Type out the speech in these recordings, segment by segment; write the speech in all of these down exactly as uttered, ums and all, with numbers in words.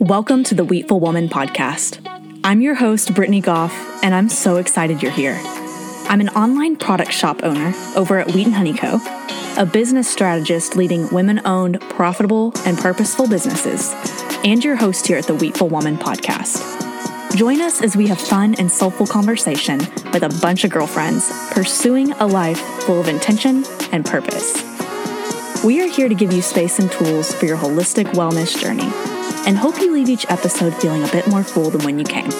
Welcome to the Wheatful Woman Podcast. I'm your host, Brittany Goff, and I'm so excited you're here. I'm an online product shop owner over at Wheat and Honey Co., a business strategist leading women-owned, profitable, and purposeful businesses, and your host here at the Wheatful Woman Podcast. Join us as we have fun and soulful conversation with a bunch of girlfriends pursuing a life full of intention and purpose. We are here to give you space and tools for your holistic wellness journey, and hope you leave each episode feeling a bit more full than when you came.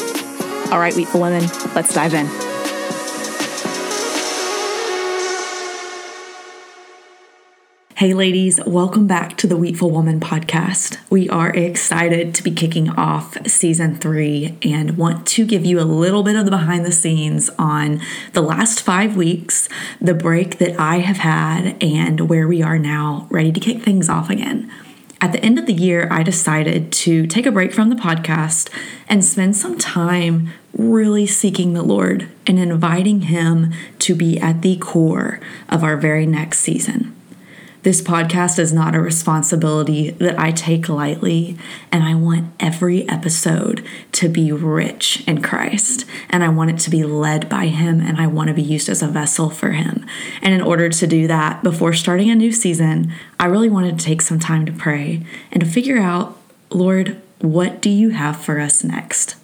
All right, Wheatful Women, let's dive in. Hey ladies, welcome back to the Wheatful Woman Podcast. We are excited to be kicking off season three and want to give you a little bit of the behind the scenes on the last five weeks, the break that I have had, and where we are now, ready to kick things off again. At the end of the year, I decided to take a break from the podcast and spend some time really seeking the Lord and inviting Him to be at the core of our very next season. This podcast is not a responsibility that I take lightly, and I want every episode to be rich in Christ, and I want it to be led by Him, and I want to be used as a vessel for Him. And in order to do that, before starting a new season, I really wanted to take some time to pray and to figure out, Lord, what do you have for us next?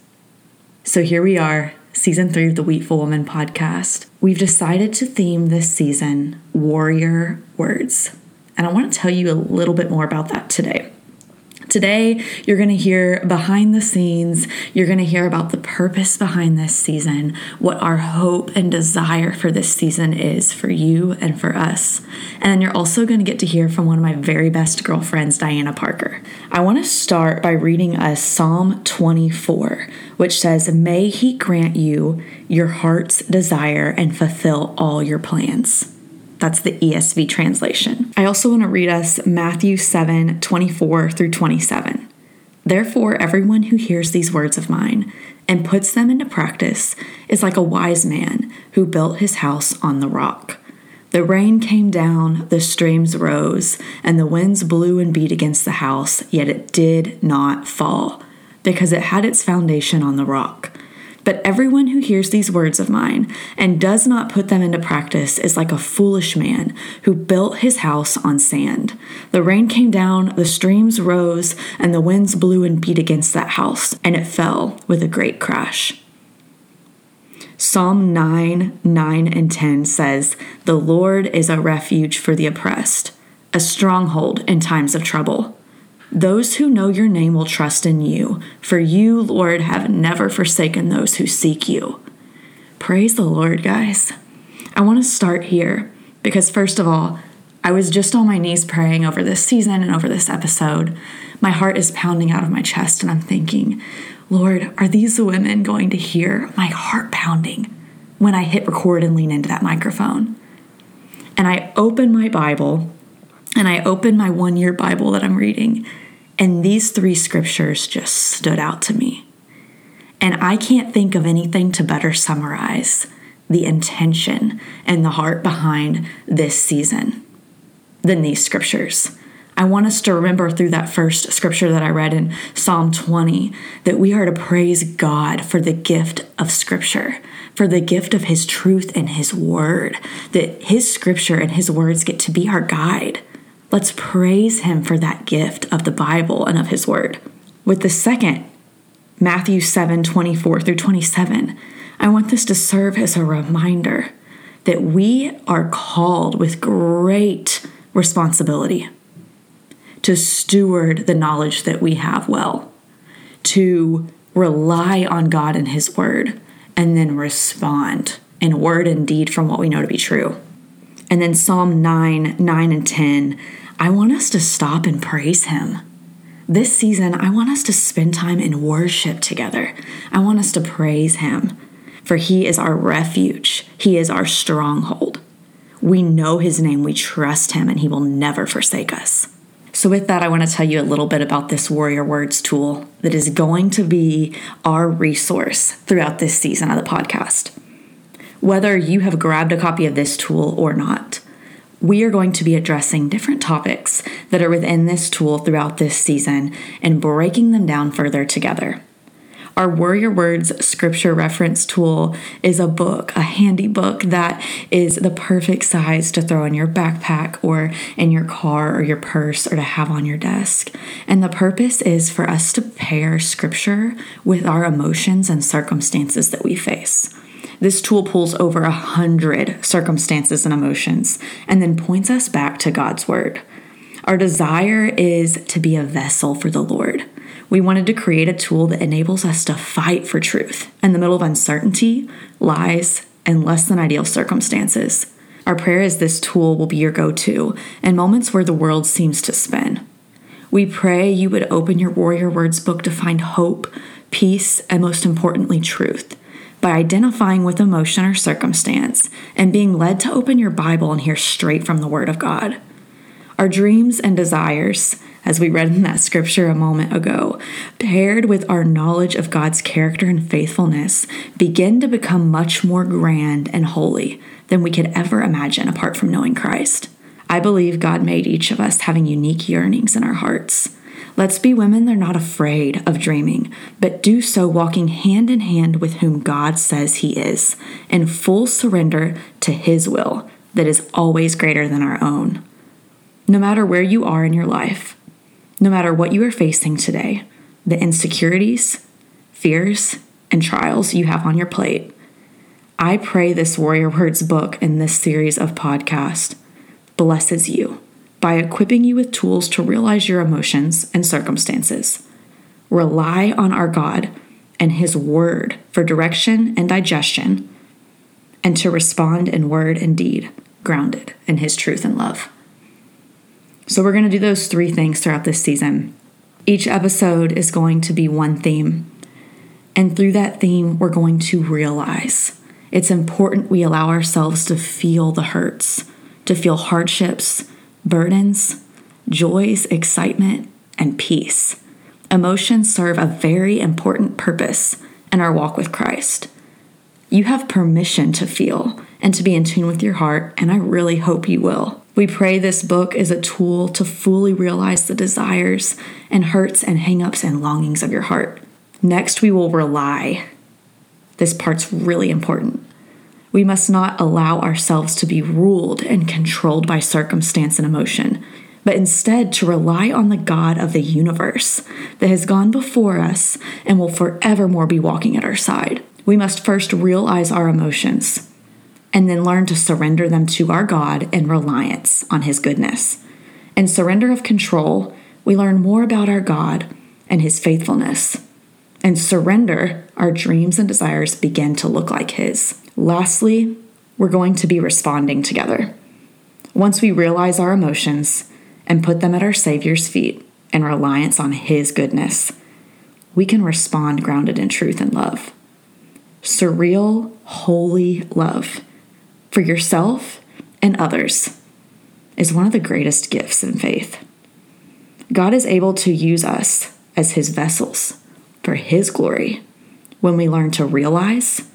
So here we are, season three of the Wheatful Woman Podcast. We've decided to theme this season Warrior Words. And I want to tell you a little bit more about that today. Today, you're going to hear behind the scenes. You're going to hear about the purpose behind this season, what our hope and desire for this season is for you and for us. And then you're also going to get to hear from one of my very best girlfriends, Diana Parker. I want to start by reading us Psalm twenty-four, which says, "May He grant you your heart's desire and fulfill all your plans." That's the E S V translation. I also want to read us Matthew seven, twenty-four through twenty-seven. "Therefore, everyone who hears these words of mine and puts them into practice is like a wise man who built his house on the rock. The rain came down, the streams rose, and the winds blew and beat against the house, yet it did not fall, because it had its foundation on the rock. But everyone who hears these words of mine and does not put them into practice is like a foolish man who built his house on sand. The rain came down, the streams rose, and the winds blew and beat against that house, and it fell with a great crash." Psalm nine, nine and ten says, "The Lord is a refuge for the oppressed, a stronghold in times of trouble. Those who know your name will trust in you, for you, Lord, have never forsaken those who seek you." Praise the Lord, guys. I want to start here because, first of all, I was just on my knees praying over this season and over this episode. My heart is pounding out of my chest, and I'm thinking, Lord, are these women going to hear my heart pounding when I hit record and lean into that microphone? And I open my Bible and I opened my one-year Bible that I'm reading, and these three scriptures just stood out to me. And I can't think of anything to better summarize the intention and the heart behind this season than these scriptures. I want us to remember through that first scripture that I read in Psalm twenty that we are to praise God for the gift of scripture, for the gift of His truth and His word, that His scripture and His words get to be our guide. Let's praise Him for that gift of the Bible and of His word. With the second, Matthew seven, twenty-four through twenty-seven, I want this to serve as a reminder that we are called with great responsibility to steward the knowledge that we have well, to rely on God and His word, and then respond in word and deed from what we know to be true. And then Psalm nine, nine and ten, I want us to stop and praise Him. This season, I want us to spend time in worship together. I want us to praise Him, for He is our refuge. He is our stronghold. We know His name, we trust Him, and He will never forsake us. So with that, I want to tell you a little bit about this Warrior Words tool that is going to be our resource throughout this season of the podcast. Whether you have grabbed a copy of this tool or not, we are going to be addressing different topics that are within this tool throughout this season and breaking them down further together. Our Warrior Words Scripture Reference Tool is a book, a handy book that is the perfect size to throw in your backpack or in your car or your purse or to have on your desk. And the purpose is for us to pair scripture with our emotions and circumstances that we face. This tool pulls over a hundred circumstances and emotions and then points us back to God's word. Our desire is to be a vessel for the Lord. We wanted to create a tool that enables us to fight for truth in the middle of uncertainty, lies, and less than ideal circumstances. Our prayer is this tool will be your go-to in moments where the world seems to spin. We pray you would open your Warrior Words book to find hope, peace, and most importantly, truth by identifying with emotion or circumstance and being led to open your Bible and hear straight from the Word of God. Our dreams and desires, as we read in that scripture a moment ago, paired with our knowledge of God's character and faithfulness, begin to become much more grand and holy than we could ever imagine apart from knowing Christ. I believe God made each of us having unique yearnings in our hearts. Let's be women that are not afraid of dreaming, but do so walking hand in hand with whom God says He is, in full surrender to His will that is always greater than our own. No matter where you are in your life, no matter what you are facing today, the insecurities, fears, and trials you have on your plate, I pray this Warrior Words book and this series of podcasts blesses you by equipping you with tools to realize your emotions and circumstances. Rely on our God and His word for direction and digestion, and to respond in word and deed, grounded in His truth and love. So we're going to do those three things throughout this season. Each episode is going to be one theme. And through that theme, we're going to realize it's important we allow ourselves to feel the hurts, to feel hardships, burdens, joys, excitement, and peace. Emotions serve a very important purpose in our walk with Christ. You have permission to feel and to be in tune with your heart, and I really hope you will. We pray this book is a tool to fully realize the desires and hurts and hangups and longings of your heart. Next, we will rely. This part's really important. We must not allow ourselves to be ruled and controlled by circumstance and emotion, but instead to rely on the God of the universe that has gone before us and will forevermore be walking at our side. We must first realize our emotions, and then learn to surrender them to our God in reliance on His goodness. In surrender of control, we learn more about our God and His faithfulness. In surrender, our dreams and desires begin to look like His. Lastly, we're going to be responding together. Once we realize our emotions and put them at our Savior's feet in reliance on His goodness, we can respond grounded in truth and love. Surreal, holy love for yourself and others is one of the greatest gifts in faith. God is able to use us as His vessels for His glory when we learn to realize,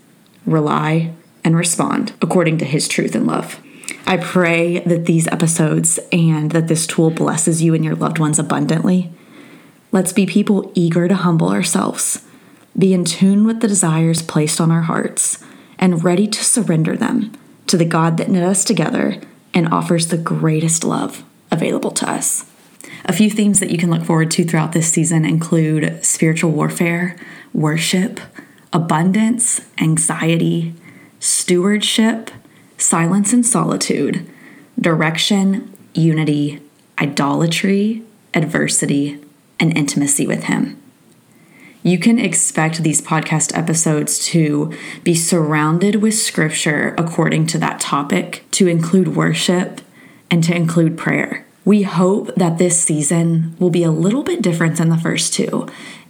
rely, and respond according to His truth and love. I pray that these episodes and that this tool blesses you and your loved ones abundantly. Let's be people eager to humble ourselves, be in tune with the desires placed on our hearts, and ready to surrender them to the God that knit us together and offers the greatest love available to us. A few themes that you can look forward to throughout this season include spiritual warfare, worship, abundance, anxiety, stewardship, silence and solitude, direction, unity, idolatry, adversity, and intimacy with Him. You can expect these podcast episodes to be surrounded with scripture according to that topic, to include worship, and to include prayer. We hope that this season will be a little bit different than the first two,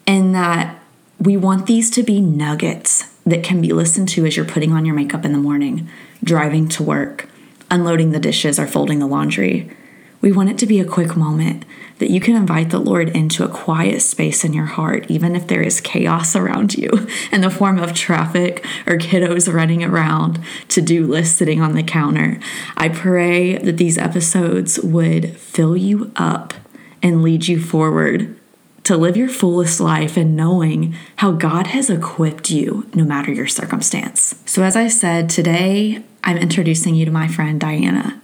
and that we want these to be nuggets that can be listened to as you're putting on your makeup in the morning, driving to work, unloading the dishes, or folding the laundry. We want it to be a quick moment that you can invite the Lord into a quiet space in your heart, even if there is chaos around you in the form of traffic or kiddos running around, to-do lists sitting on the counter. I pray that these episodes would fill you up and lead you forward to live your fullest life and knowing how God has equipped you no matter your circumstance. So as I said, today I'm introducing you to my friend Diana.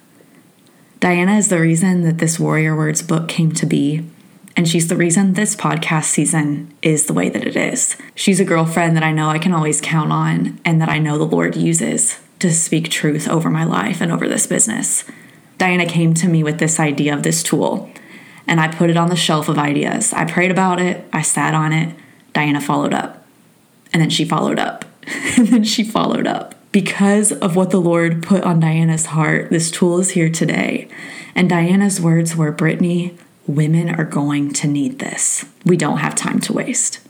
Diana is the reason that this Warrior Words book came to be, and she's the reason this podcast season is the way that it is. She's a girlfriend that I know I can always count on and that I know the Lord uses to speak truth over my life and over this business. Diana came to me with this idea of this tool, and I put it on the shelf of ideas. I prayed about it. I sat on it. Diana followed up. And then she followed up. And then she followed up. Because of what the Lord put on Diana's heart, this tool is here today. And Diana's words were, "Brittany, women are going to need this. We don't have time to waste."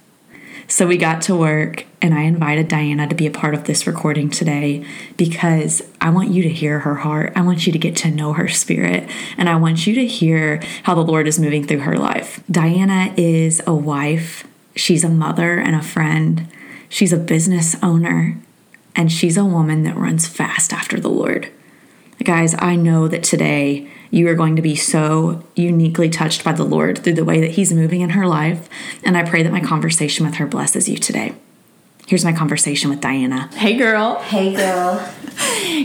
So we got to work, and I invited Diana to be a part of this recording today because I want you to hear her heart. I want you to get to know her spirit, and I want you to hear how the Lord is moving through her life. Diana is a wife. She's a mother and a friend. She's a business owner, and she's a woman that runs fast after the Lord. Guys, I know that today you are going to be so uniquely touched by the Lord through the way that he's moving in her life, and I pray that my conversation with her blesses you today. Here's my conversation with Diana. Hey, girl. Hey, girl.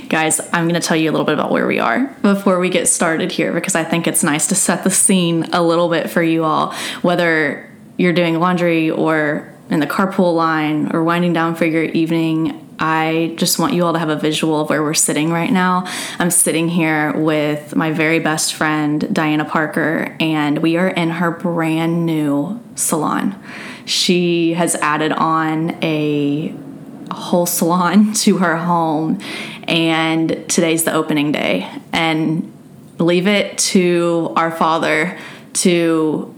Guys, I'm going to tell you a little bit about where we are before we get started here, because I think it's nice to set the scene a little bit for you all, whether you're doing laundry or in the carpool line or winding down for your evening. I just want you all to have a visual of where we're sitting right now. I'm sitting here with my very best friend, Diana Parker, and we are in her brand new salon. She has added on a whole salon to her home, and today's the opening day. And leave it to our Father to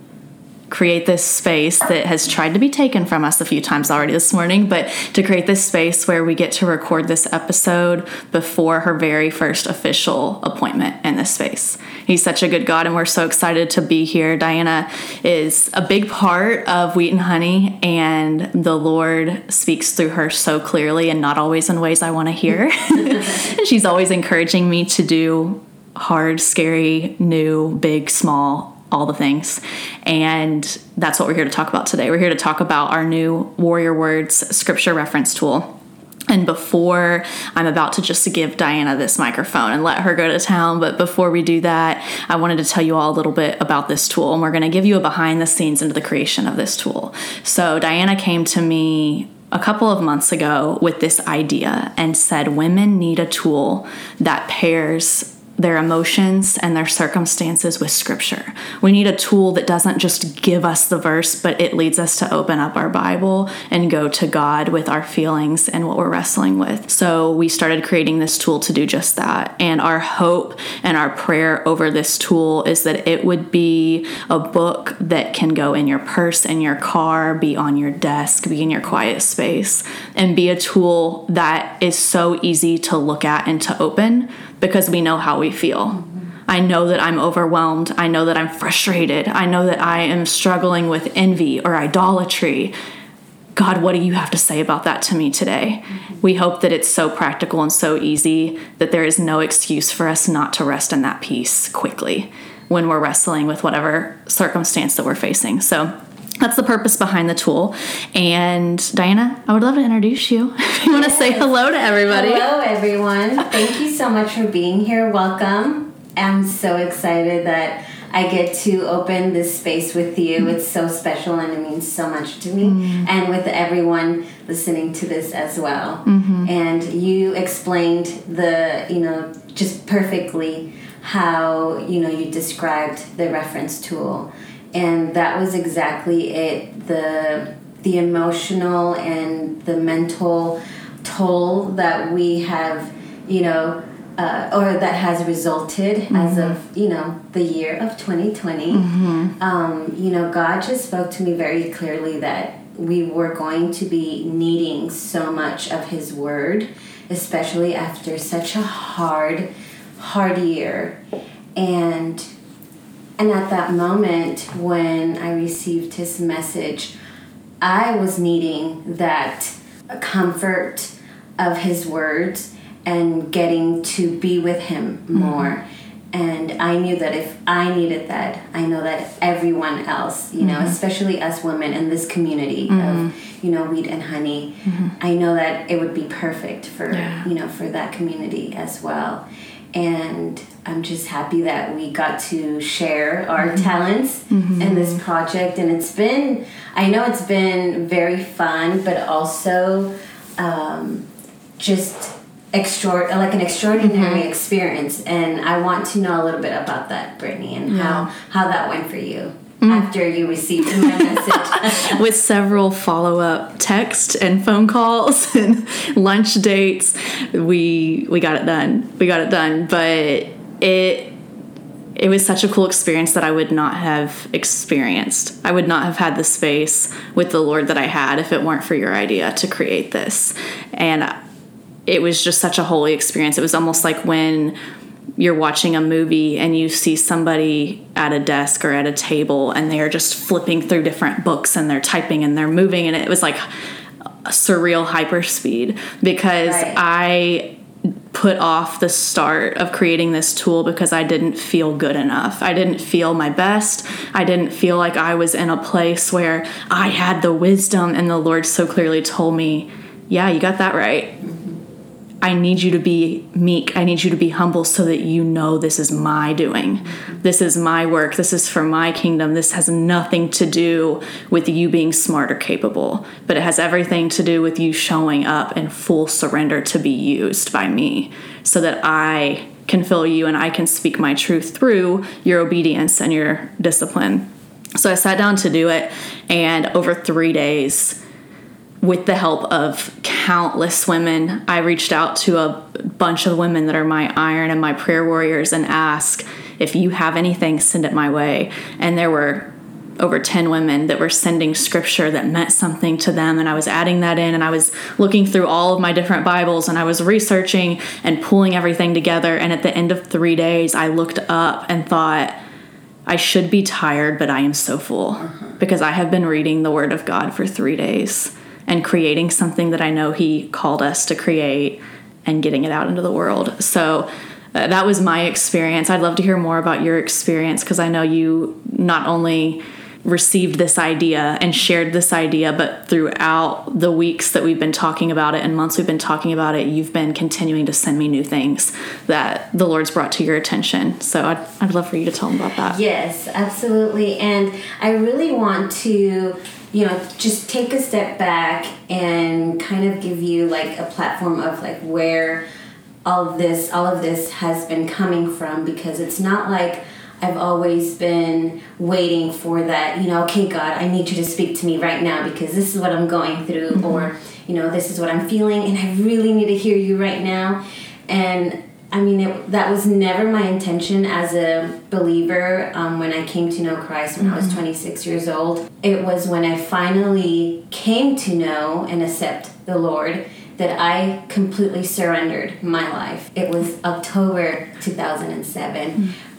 create this space that has tried to be taken from us a few times already this morning, but to create this space where we get to record this episode before her very first official appointment in this space. He's such a good God, and we're so excited to be here. Diana is a big part of Wheat and Honey, and the Lord speaks through her so clearly and not always in ways I want to hear. And she's always encouraging me to do hard, scary, new, big, small, all the things. And that's what we're here to talk about today. We're here to talk about our new Warrior Words Scripture Reference Tool. And before I'm about to just give Diana this microphone and let her go to town, but before we do that, I wanted to tell you all a little bit about this tool. And we're going to give you a behind the scenes into the creation of this tool. So Diana came to me a couple of months ago with this idea and said, women need a tool that pairs their emotions and their circumstances with Scripture. We need a tool that doesn't just give us the verse, but it leads us to open up our Bible and go to God with our feelings and what we're wrestling with. So we started creating this tool to do just that. And our hope and our prayer over this tool is that it would be a book that can go in your purse, in your car, be on your desk, be in your quiet space, and be a tool that is so easy to look at and to open, because we know how we feel. I know that I'm overwhelmed. I know that I'm frustrated. I know that I am struggling with envy or idolatry. God, what do you have to say about that to me today? We hope that it's so practical and so easy that there is no excuse for us not to rest in that peace quickly when we're wrestling with whatever circumstance that we're facing. So that's the purpose behind the tool. And Diana, I would love to introduce you. If you want to say hello to everybody. Hello, everyone. Thank you so much for being here. Welcome. I'm so excited that I get to open this space with you. It's so special, and it means so much to me, mm-hmm. and with everyone listening to this as well. Mm-hmm. And you explained the, you know, just perfectly how, you know, you described the reference tool. And that was exactly it, the the emotional and the mental toll that we have, you know, uh, or that has resulted mm-hmm. as of, you know, the year of twenty twenty. Mm-hmm. Um, you know, God just spoke to me very clearly that we were going to be needing so much of His Word, especially after such a hard, hard year. And And at that moment when I received his message, I was needing that comfort of his words and getting to be with him more. Mm-hmm. And I knew that if I needed that, I know that everyone else, you mm-hmm. know, especially us women in this community mm-hmm. of, you know, Wheat and Honey, mm-hmm. I know that it would be perfect for, yeah. you know, for that community as well. And I'm just happy that we got to share our mm-hmm. talents mm-hmm. in this project. And it's been, I know it's been very fun, but also um, just extra- like an extraordinary mm-hmm. experience. And I want to know a little bit about that, Brittany, and yeah. how, how that went for you. After you received my message. With several follow-up text and phone calls and lunch dates, we we got it done. We got it done. But it it was such a cool experience that I would not have experienced. I would not have had the space with the Lord that I had if it weren't for your idea to create this. And it was just such a holy experience. It was almost like when you're watching a movie and you see somebody at a desk or at a table and they are just flipping through different books and they're typing and they're moving. And it was like a surreal hyperspeed because right. I put off the start of creating this tool because I didn't feel good enough. I didn't feel my best. I didn't feel like I was in a place where I had the wisdom, and the Lord so clearly told me, yeah, you got that right. I need you to be meek. I need you to be humble so that you know this is my doing. This is my work. This is for my kingdom. This has nothing to do with you being smart or capable, but it has everything to do with you showing up in full surrender to be used by me so that I can fill you and I can speak my truth through your obedience and your discipline. So I sat down to do it, and over three days, with the help of countless women, I reached out to a bunch of women that are my iron and my prayer warriors and asked, if you have anything, send it my way. And there were over ten women that were sending scripture that meant something to them. And I was adding that in, and I was looking through all of my different Bibles, and I was researching and pulling everything together. And at the end of three days, I looked up and thought, I should be tired, but I am so full because I have been reading the Word of God for three days. And creating something that I know he called us to create and getting it out into the world. So uh, that was my experience. I'd love to hear more about your experience, because I know you not only received this idea and shared this idea, but throughout the weeks that we've been talking about it and months we've been talking about it, you've been continuing to send me new things that the Lord's brought to your attention. So I'd, I'd love for you to tell them about that. Yes, absolutely. And I really want to, you know, just take a step back and kind of give you like a platform of like where all of this, all of this has been coming from, because it's not like I've always been waiting for that, you know, okay, God, I need you to speak to me right now because this is what I'm going through, mm-hmm. or, you know, this is what I'm feeling and I really need to hear you right now. And I mean, it, that was never my intention as a believer. Um, when I came to know Christ when mm-hmm. I was twenty-six years old, it was when I finally came to know and accept the Lord that I completely surrendered my life. It was October two thousand seven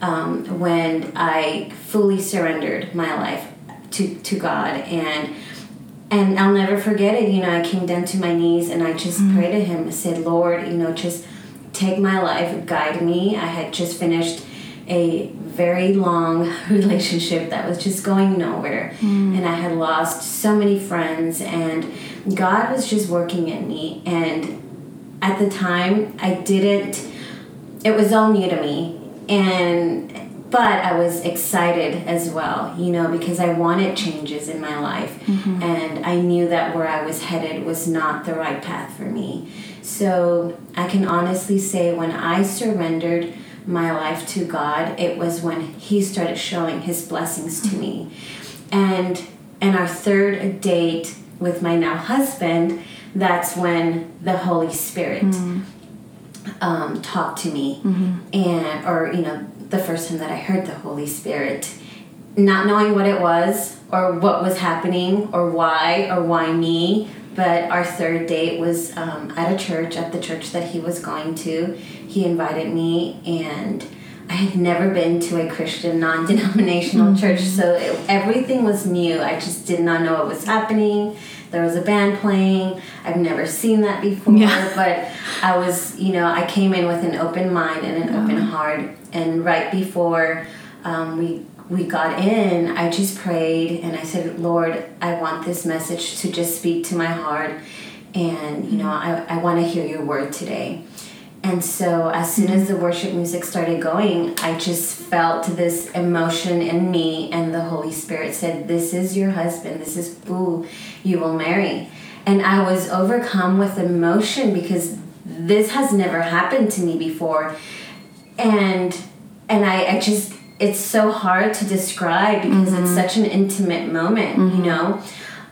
mm-hmm. um, when I fully surrendered my life to, to God. And and I'll never forget it. You know, I came down to my knees and I just mm-hmm. prayed to him. I said, Lord, you know, just take my life, guide me. I had just finished a very long relationship that was just going nowhere. Mm. And I had lost so many friends, and God was just working at me. And at the time, I didn't, it was all new to me. And, but I was excited as well, you know, because I wanted changes in my life. Mm-hmm. And I knew that where I was headed was not the right path for me. So I can honestly say when I surrendered my life to God, it was when he started showing his blessings to me. And and our third date with my now husband, that's when the Holy Spirit mm-hmm. um, talked to me. Mm-hmm. And or, you know, the first time that I heard the Holy Spirit, not knowing what it was or what was happening or why or why me. But our third date was um, at a church, at the church that he was going to. He invited me, and I had never been to a Christian non-denominational mm-hmm. church, so it, everything was new. I just did not know what was happening. There was a band playing. I've never seen that before, yeah. but I was, you know, I came in with an open mind and an oh. open heart. And right before um, we we got in, I just prayed and I said, Lord, I want this message to just speak to my heart. And, you know, I, I want to hear your word today. And so as soon as the worship music started going, I just felt this emotion in me, and the Holy Spirit said, this is your husband. This is who you will marry. And I was overcome with emotion because this has never happened to me before. And and I, I just, it's so hard to describe because mm-hmm. it's such an intimate moment, mm-hmm. you know.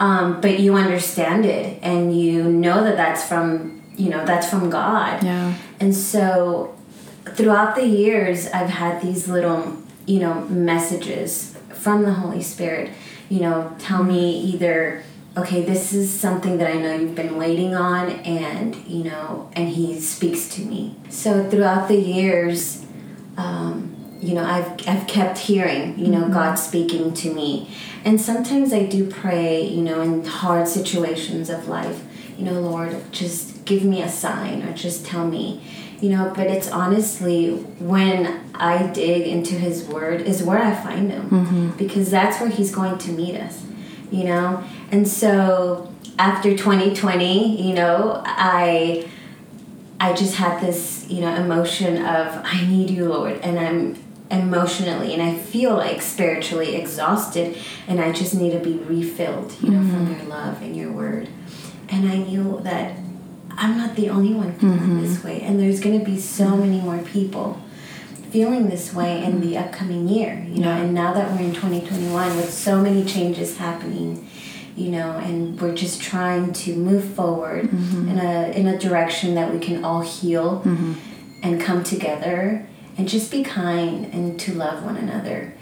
Um, but you understand it, and you know that that's from, you know, that's from God. Yeah. And so throughout the years, I've had these little, you know, messages from the Holy Spirit, you know, tell me either, okay, this is something that I know you've been waiting on, and, you know, and he speaks to me. So throughout the years, um, you know, I've I've kept hearing, you know, mm-hmm. God speaking to me. And sometimes I do pray, you know, in hard situations of life, you know, Lord, just give me a sign or just tell me, you know. But it's honestly when I dig into his word is where I find him, mm-hmm. because that's where he's going to meet us, you know. And so after twenty twenty, you know, I I just had this, you know, emotion of I need you, Lord, and I'm emotionally and I feel like spiritually exhausted, and I just need to be refilled, you know, mm-hmm. from your love and your word. And I knew that I'm not the only one feeling mm-hmm. this way, and there's going to be so many more people feeling this way in the upcoming year, you know. Yeah. And now that we're in twenty twenty-one with so many changes happening, you know, and we're just trying to move forward mm-hmm. in a in a direction that we can all heal mm-hmm. and come together and just be kind and to love one another.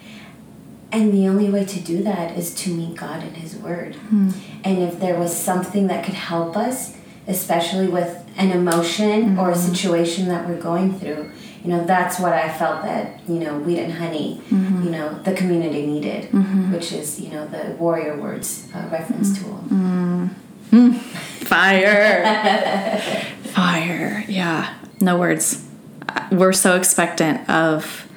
And the only way to do that is to meet God in his word. Mm. And if there was something that could help us, especially with an emotion mm-hmm. or a situation that we're going through, you know, that's what I felt that, you know, Wheat and Honey, mm-hmm. you know, the community needed, mm-hmm. which is, you know, the Warrior Words uh, Reference Tool. Mm-hmm. Mm. Fire. Fire. Yeah. No words. We're so expectant of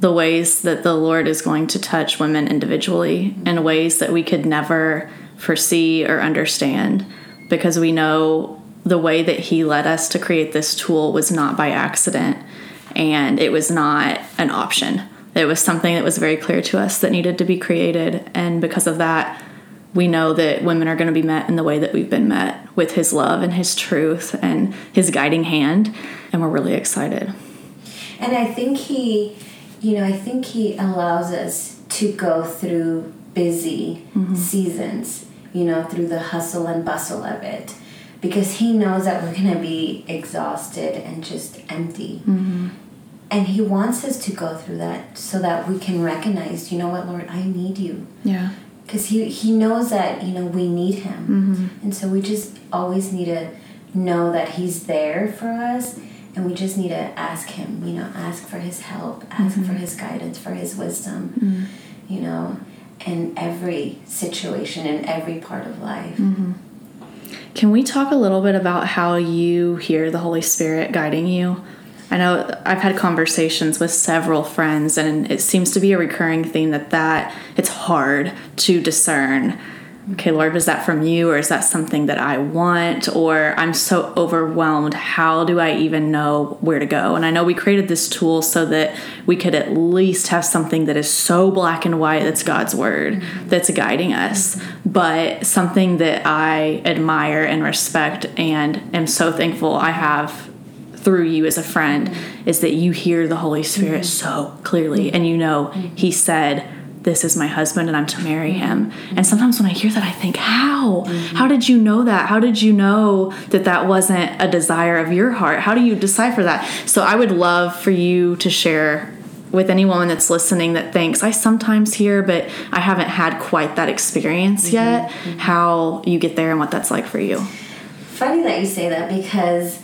the ways that the Lord is going to touch women individually in ways that we could never foresee or understand, because we know the way that he led us to create this tool was not by accident, and it was not an option. It was something that was very clear to us that needed to be created, and because of that, we know that women are going to be met in the way that we've been met, with his love and his truth and his guiding hand, and we're really excited. And I think he... You know, I think he allows us to go through busy mm-hmm. seasons, you know, through the hustle and bustle of it, because he knows that we're going to be exhausted and just empty. Mm-hmm. And he wants us to go through that so that we can recognize, you know what, Lord, I need you. Yeah. Because he, he knows that, you know, we need him. Mm-hmm. And so we just always need to know that he's there for us. And we just need to ask him, you know, ask for his help, ask mm-hmm. for his guidance, for his wisdom, mm-hmm. you know, in every situation, in every part of life. Mm-hmm. Can we talk a little bit about how you hear the Holy Spirit guiding you? I know I've had conversations with several friends, and it seems to be a recurring theme that, that it's hard to discern. Okay, Lord, is that from you, or is that something that I want, or I'm so overwhelmed, how do I even know where to go? And I know we created this tool so that we could at least have something that is so black and white, that's God's word, mm-hmm. that's guiding us, mm-hmm. but something that I admire and respect and am so thankful I have through you as a friend mm-hmm. is that you hear the Holy Spirit mm-hmm. so clearly, mm-hmm. and you know mm-hmm. he said, this is my husband and I'm to marry him. Mm-hmm. And sometimes when I hear that, I think, how? Mm-hmm. How did you know that? How did you know that that wasn't a desire of your heart? How do you decipher that? So I would love for you to share with any woman that's listening that thinks, I sometimes hear, but I haven't had quite that experience mm-hmm. yet, mm-hmm. how you get there and what that's like for you. Funny that you say that, because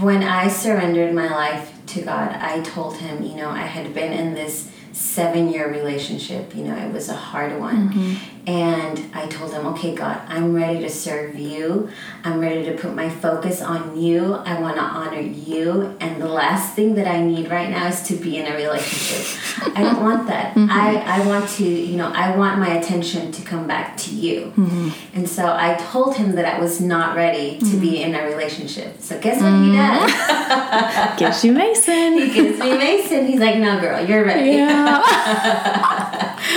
when I surrendered my life to God, I told him, you know, I had been in this seven-year relationship. You know, it was a hard one. Mm-hmm. And I told him, okay, God, I'm ready to serve you. I'm ready to put my focus on you. I want to honor you. And the last thing that I need right now is to be in a relationship. I don't want that. Mm-hmm. I, I want to, you know, I want my attention to come back to you. Mm-hmm. And so I told him that I was not ready to mm-hmm. be in a relationship. So guess what mm-hmm. he does? Gives you Mason. He gives me Mason. He's like, no, girl, you're ready. Yeah.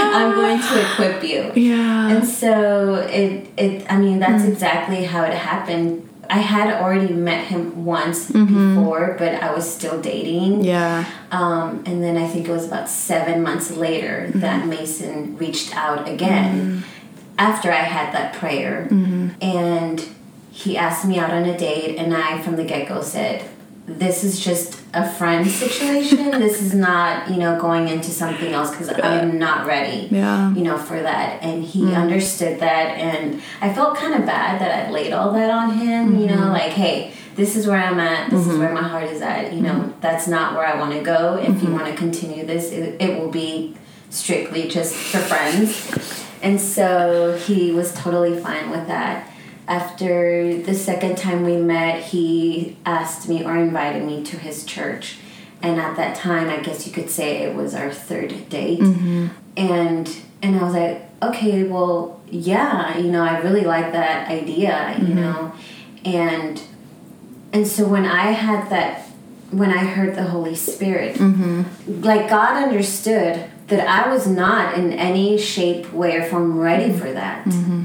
I'm going to equip you. Yeah. And so it, it I mean, that's mm-hmm. exactly how it happened. I had already met him once mm-hmm. before, but I was still dating. Yeah. Um, and then I think it was about seven months later mm-hmm. that Mason reached out again mm-hmm. after I had that prayer. Mm-hmm. And he asked me out on a date, and I, from the get-go, said, this is just a friend situation. This is not, you know, going into something else because I'm not ready, yeah. you know, for that. And he mm-hmm. understood that. And I felt kind of bad that I laid all that on him, mm-hmm. you know, like, hey, this is where I'm at. This mm-hmm. is where my heart is at. You know, mm-hmm. that's not where I want to go. If mm-hmm. you want to continue this, it, it will be strictly just for friends. And so he was totally fine with that. After the second time we met, he asked me or invited me to his church. And at that time, I guess you could say it was our third date. Mm-hmm. And and I was like, okay, well, yeah, you know, I really like that idea, mm-hmm. you know. And and so when I had that, when I heard the Holy Spirit, mm-hmm. like God understood that I was not in any shape, way, or form ready for that. Mm-hmm.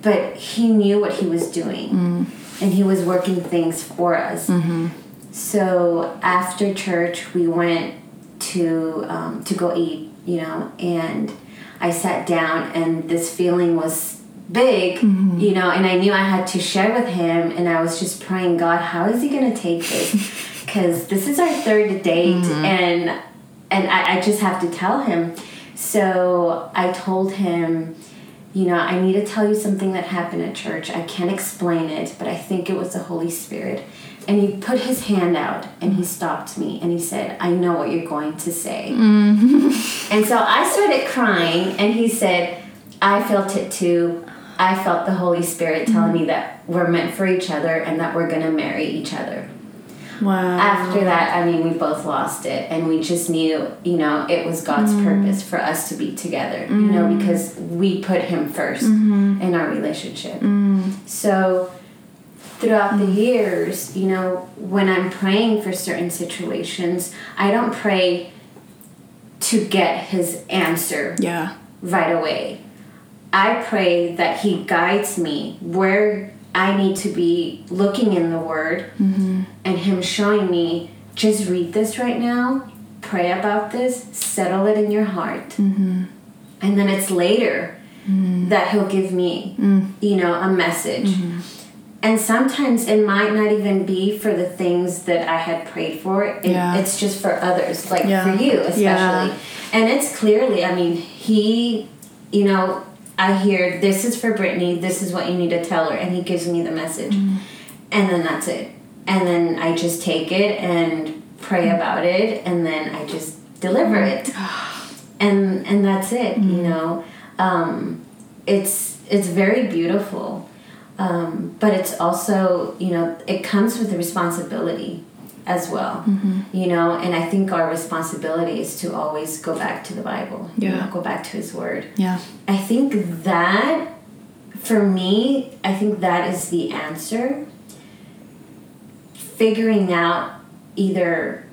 But he knew what he was doing, mm. and he was working things for us. Mm-hmm. So after church, we went to um, to go eat, you know, and I sat down, and this feeling was big, mm-hmm. you know, and I knew I had to share with him, and I was just praying, God, how is he going to take this? Because this is our third date, mm-hmm. and, and I, I just have to tell him. So I told him, you know, I need to tell you something that happened at church. I can't explain it, but I think it was the Holy Spirit. And he put his hand out, and he stopped me, and he said, I know what you're going to say. Mm-hmm. And so I started crying, and he said, I felt it too. I felt the Holy Spirit telling mm-hmm. me that we're meant for each other and that we're going to marry each other. Wow. After that, I mean, we both lost it, and we just knew, you know, it was God's mm. purpose for us to be together, mm. you know, because we put him first mm-hmm. in our relationship. Mm. So throughout mm. the years, you know, when I'm praying for certain situations, I don't pray to get his answer yeah. right away. I pray that he guides me where I need to be looking in the Word mm-hmm. and him showing me, just read this right now, pray about this, settle it in your heart. Mm-hmm. And then it's later mm-hmm. that he'll give me, mm. you know, a message. Mm-hmm. And sometimes it might not even be for the things that I had prayed for. It, yeah. It's just for others, like yeah. for you especially. Yeah. And it's clearly, I mean, he, you know, I hear, this is for Brittany, this is what you need to tell her, and he gives me the message. Mm-hmm. And then that's it. And then I just take it and pray about it, and then I just deliver it. And and that's it, mm-hmm. you know. Um, it's it's very beautiful. Um, but it's also, you know, it comes with a responsibility as well, mm-hmm. you know. And I think our responsibility is to always go back to the Bible, yeah. you know, go back to his Word. Yeah. I think that, for me, I think that is the answer. Figuring out either,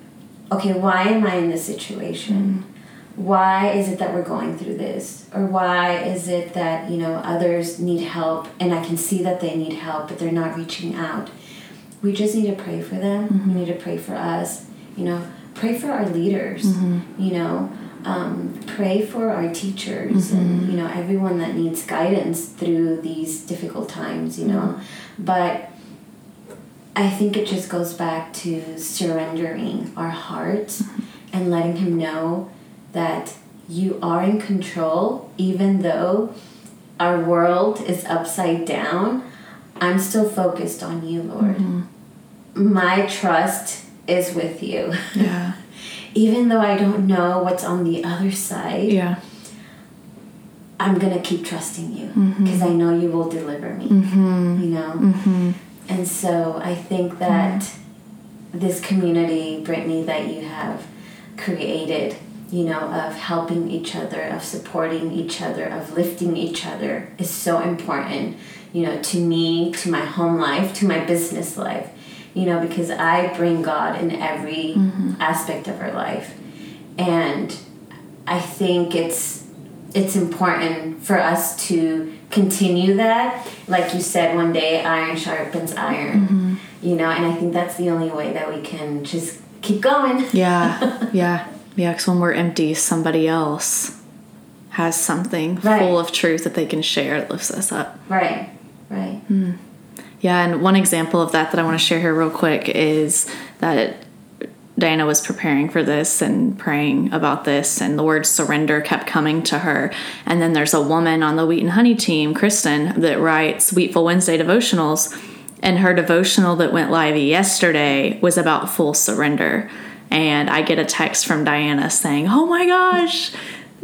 okay, why am I in this situation? Mm-hmm. Why is it that we're going through this? Or why is it that, you know, others need help, and I can see that they need help, but they're not reaching out? We just need to pray for them. Mm-hmm. We need to pray for us. You know, pray for our leaders. Mm-hmm. You know, um, pray for our teachers mm-hmm. and, you know, everyone that needs guidance through these difficult times, you know. But I think it just goes back to surrendering our hearts mm-hmm. and letting him know that you are in control, even though our world is upside down. I'm still focused on you, Lord. Mm-hmm. My trust is with you. Yeah. Even though I don't know what's on the other side, yeah, I'm going to keep trusting you because mm-hmm. I know you will deliver me, mm-hmm. you know? Mm-hmm. And so I think that mm-hmm. this community, Brittany, that you have created, you know, of helping each other, of supporting each other, of lifting each other is so important, you know, to me, to my home life, to my business life, you know, because I bring God in every mm-hmm. aspect of our life. And I think it's it's important for us to continue that. Like you said, one day, iron sharpens iron, mm-hmm. you know, and I think that's the only way that we can just keep going. Yeah, yeah. Yeah, because when we're empty, somebody else has something right. full of truth that they can share that lifts us up. Right, right. Mm. Yeah, and one example of that that I want to share here real quick is that Diana was preparing for this and praying about this, and the word surrender kept coming to her. And then there's a woman on the Wheat and Honey team, Kristen, that writes Wheatful Wednesday devotionals, and her devotional that went live yesterday was about full surrender. And I get a text from Diana saying, "Oh my gosh,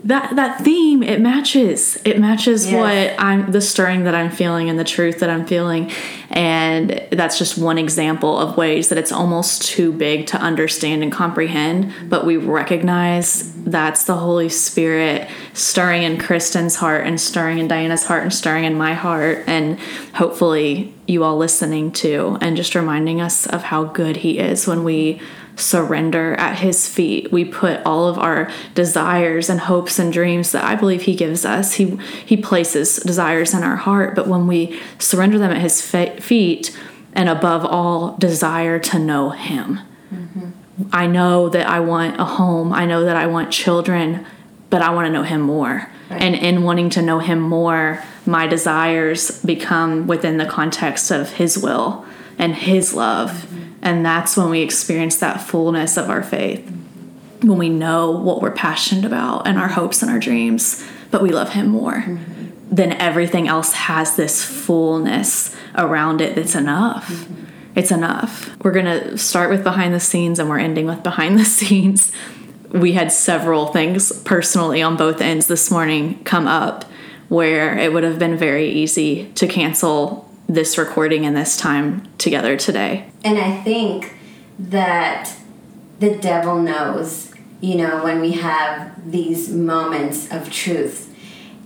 that that theme, it matches. It matches yes. what I'm the stirring that I'm feeling and the truth that I'm feeling." And that's just one example of ways that it's almost too big to understand and comprehend, but we recognize that's the Holy Spirit stirring in Kristen's heart and stirring in Diana's heart and stirring in my heart, and hopefully you all listening too, and just reminding us of how good He is when we surrender at His feet. We put all of our desires and hopes and dreams that I believe He gives us. He He places desires in our heart, but when we surrender them at His feet, and above all, desire to know Him. Mm-hmm. I know that I want a home. I know that I want children, but I want to know Him more. Right. And in wanting to know Him more, my desires become within the context of His will and His love. Mm-hmm. And that's when we experience that fullness of our faith, when we know what we're passionate about and our hopes and our dreams, but we love Him more. Mm-hmm. Then everything else has this fullness around it that's enough. Mm-hmm. It's enough. We're going to start with behind the scenes, and we're ending with behind the scenes. We had several things personally on both ends this morning come up where it would have been very easy to cancel this recording and this time together today. And I think that the devil knows, you know, when we have these moments of truth,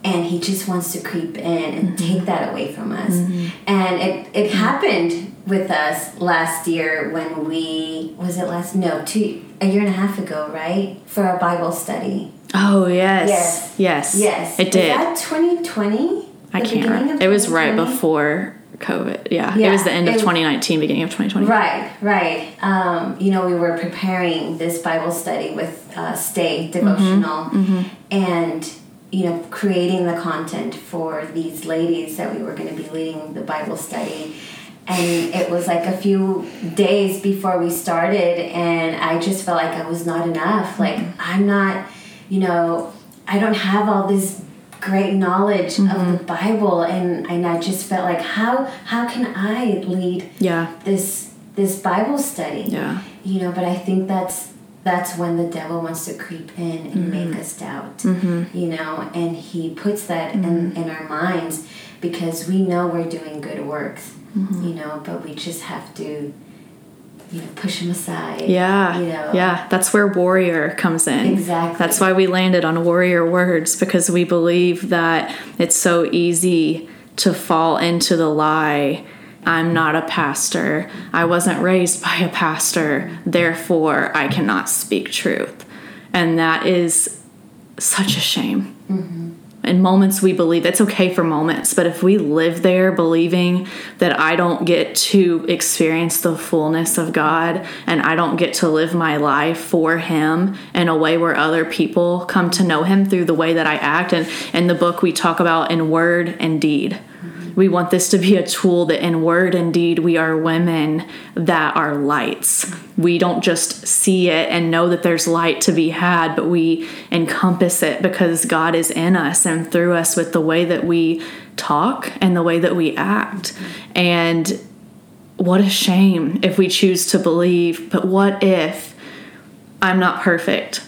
and he just wants to creep in and mm-hmm. take that away from us. Mm-hmm. And it, it mm-hmm. happened with us last year when we, was it last, no, two, a year and a half ago, right? For our Bible study. Oh, yes. Yes. Yes. Yes. It did. Was that twenty twenty? I can't remember. It was right before COVID. Yeah. yeah. It was the end of twenty nineteen, beginning of twenty twenty. Right, right. Um, you know, we were preparing this Bible study with uh, Stay Devotional mm-hmm, mm-hmm. and, you know, creating the content for these ladies that we were going to be leading the Bible study. And it was like a few days before we started, and I just felt like I was not enough. Like, I'm not, you know, I don't have all this great knowledge mm-hmm. of the Bible, and, and I just felt like how how can I lead yeah. this this Bible study? Yeah. You know, but I think that's that's when the devil wants to creep in and mm-hmm. make us doubt. Mm-hmm. You know, and he puts that mm-hmm. in, in our minds because we know we're doing good works, mm-hmm. you know, but we just have to You know, push him aside. Yeah. You know. Yeah. That's where warrior comes in. Exactly. That's why we landed on warrior words, because we believe that it's so easy to fall into the lie. I'm not a pastor. I wasn't raised by a pastor. Therefore, I cannot speak truth. And that is such a shame. Mm-hmm. In moments we believe, it's okay for moments, but if we live there believing that I don't get to experience the fullness of God and I don't get to live my life for Him in a way where other people come to know Him through the way that I act. And in the book we talk about in word and deed. We want this to be a tool that in word and deed, we are women that are lights. We don't just see it and know that there's light to be had, but we encompass it because God is in us and through us with the way that we talk and the way that we act. And what a shame if we choose to believe, but what if I'm not perfect?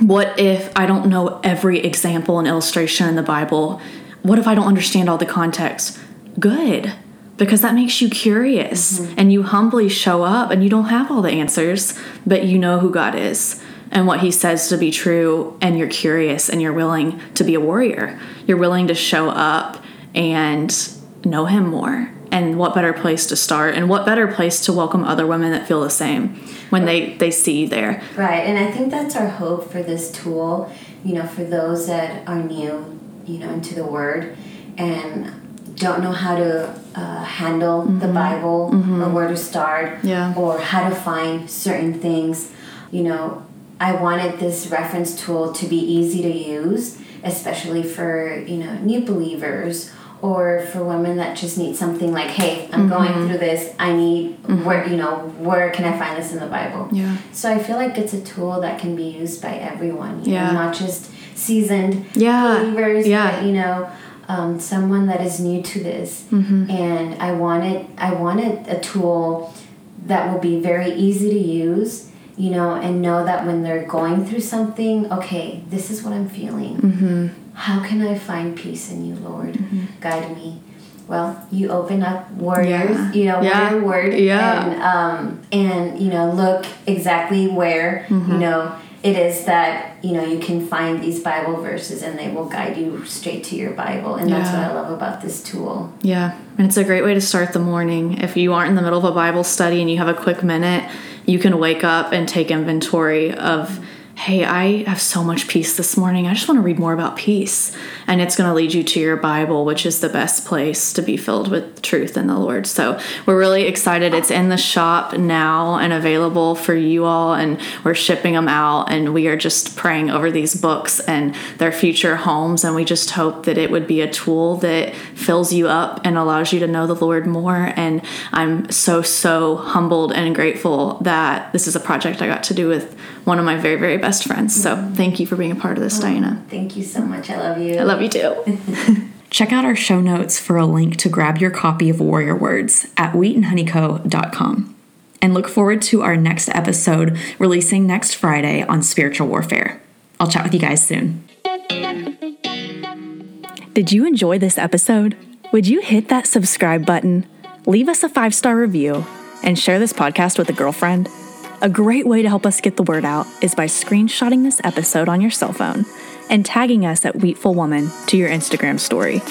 What if I don't know every example and illustration in the Bible? What if I don't understand all the context? Good, because that makes you curious, mm-hmm. and you humbly show up, and you don't have all the answers, but you know who God is and what he says to be true, and you're curious, and you're willing to be a warrior. You're willing to show up and know him more. And what better place to start, and what better place to welcome other women that feel the same when they, they see you there. Right. And I think that's our hope for this tool, you know, for those that are new, you know, into the Word and don't know how to uh, handle mm-hmm. the Bible mm-hmm. or where to start yeah. or how to find certain things. You know, I wanted this reference tool to be easy to use, especially for, you know, new believers or for women that just need something like, hey, I'm mm-hmm. going through this. I need, mm-hmm. where you know, where can I find this in the Bible? Yeah. So I feel like it's a tool that can be used by everyone. You yeah. know, not just seasoned yeah. believers, yeah. but, you know, um, someone that is new to this. Mm-hmm. And I wanted, I wanted a tool that will be very easy to use, you know, and know that when they're going through something, okay, this is what I'm feeling. Mm-hmm. How can I find peace in you, Lord? Mm-hmm. Guide me. Well, you open up warriors, yeah. you know, yeah. warrior word, yeah. and, um, and, you know, look exactly where, mm-hmm. you know, it is that, you know, you can find these Bible verses and they will guide you straight to your Bible. And yeah. that's what I love about this tool. Yeah. And it's a great way to start the morning. If you aren't in the middle of a Bible study and you have a quick minute, you can wake up and take inventory of, mm-hmm. hey, I have so much peace this morning. I just want to read more about peace. And it's going to lead you to your Bible, which is the best place to be filled with truth in the Lord. So we're really excited. It's in the shop now and available for you all. And we're shipping them out. And we are just praying over these books and their future homes. And we just hope that it would be a tool that fills you up and allows you to know the Lord more. And I'm so, so humbled and grateful that this is a project I got to do with one of my very, very best friends. So thank you for being a part of this, oh, Diana. Thank you so much. I love you. I love you too. Check out our show notes for a link to grab your copy of Warrior Words at wheat and honey co dot com. And look forward to our next episode releasing next Friday on spiritual warfare. I'll chat with you guys soon. Did you enjoy this episode? Would you hit that subscribe button, leave us a five-star review, and share this podcast with a girlfriend? A great way to help us get the word out is by screenshotting this episode on your cell phone and tagging us at Wheatful Woman to your Instagram story.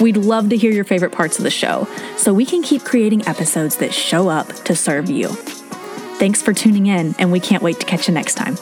We'd love to hear your favorite parts of the show so we can keep creating episodes that show up to serve you. Thanks for tuning in, and we can't wait to catch you next time.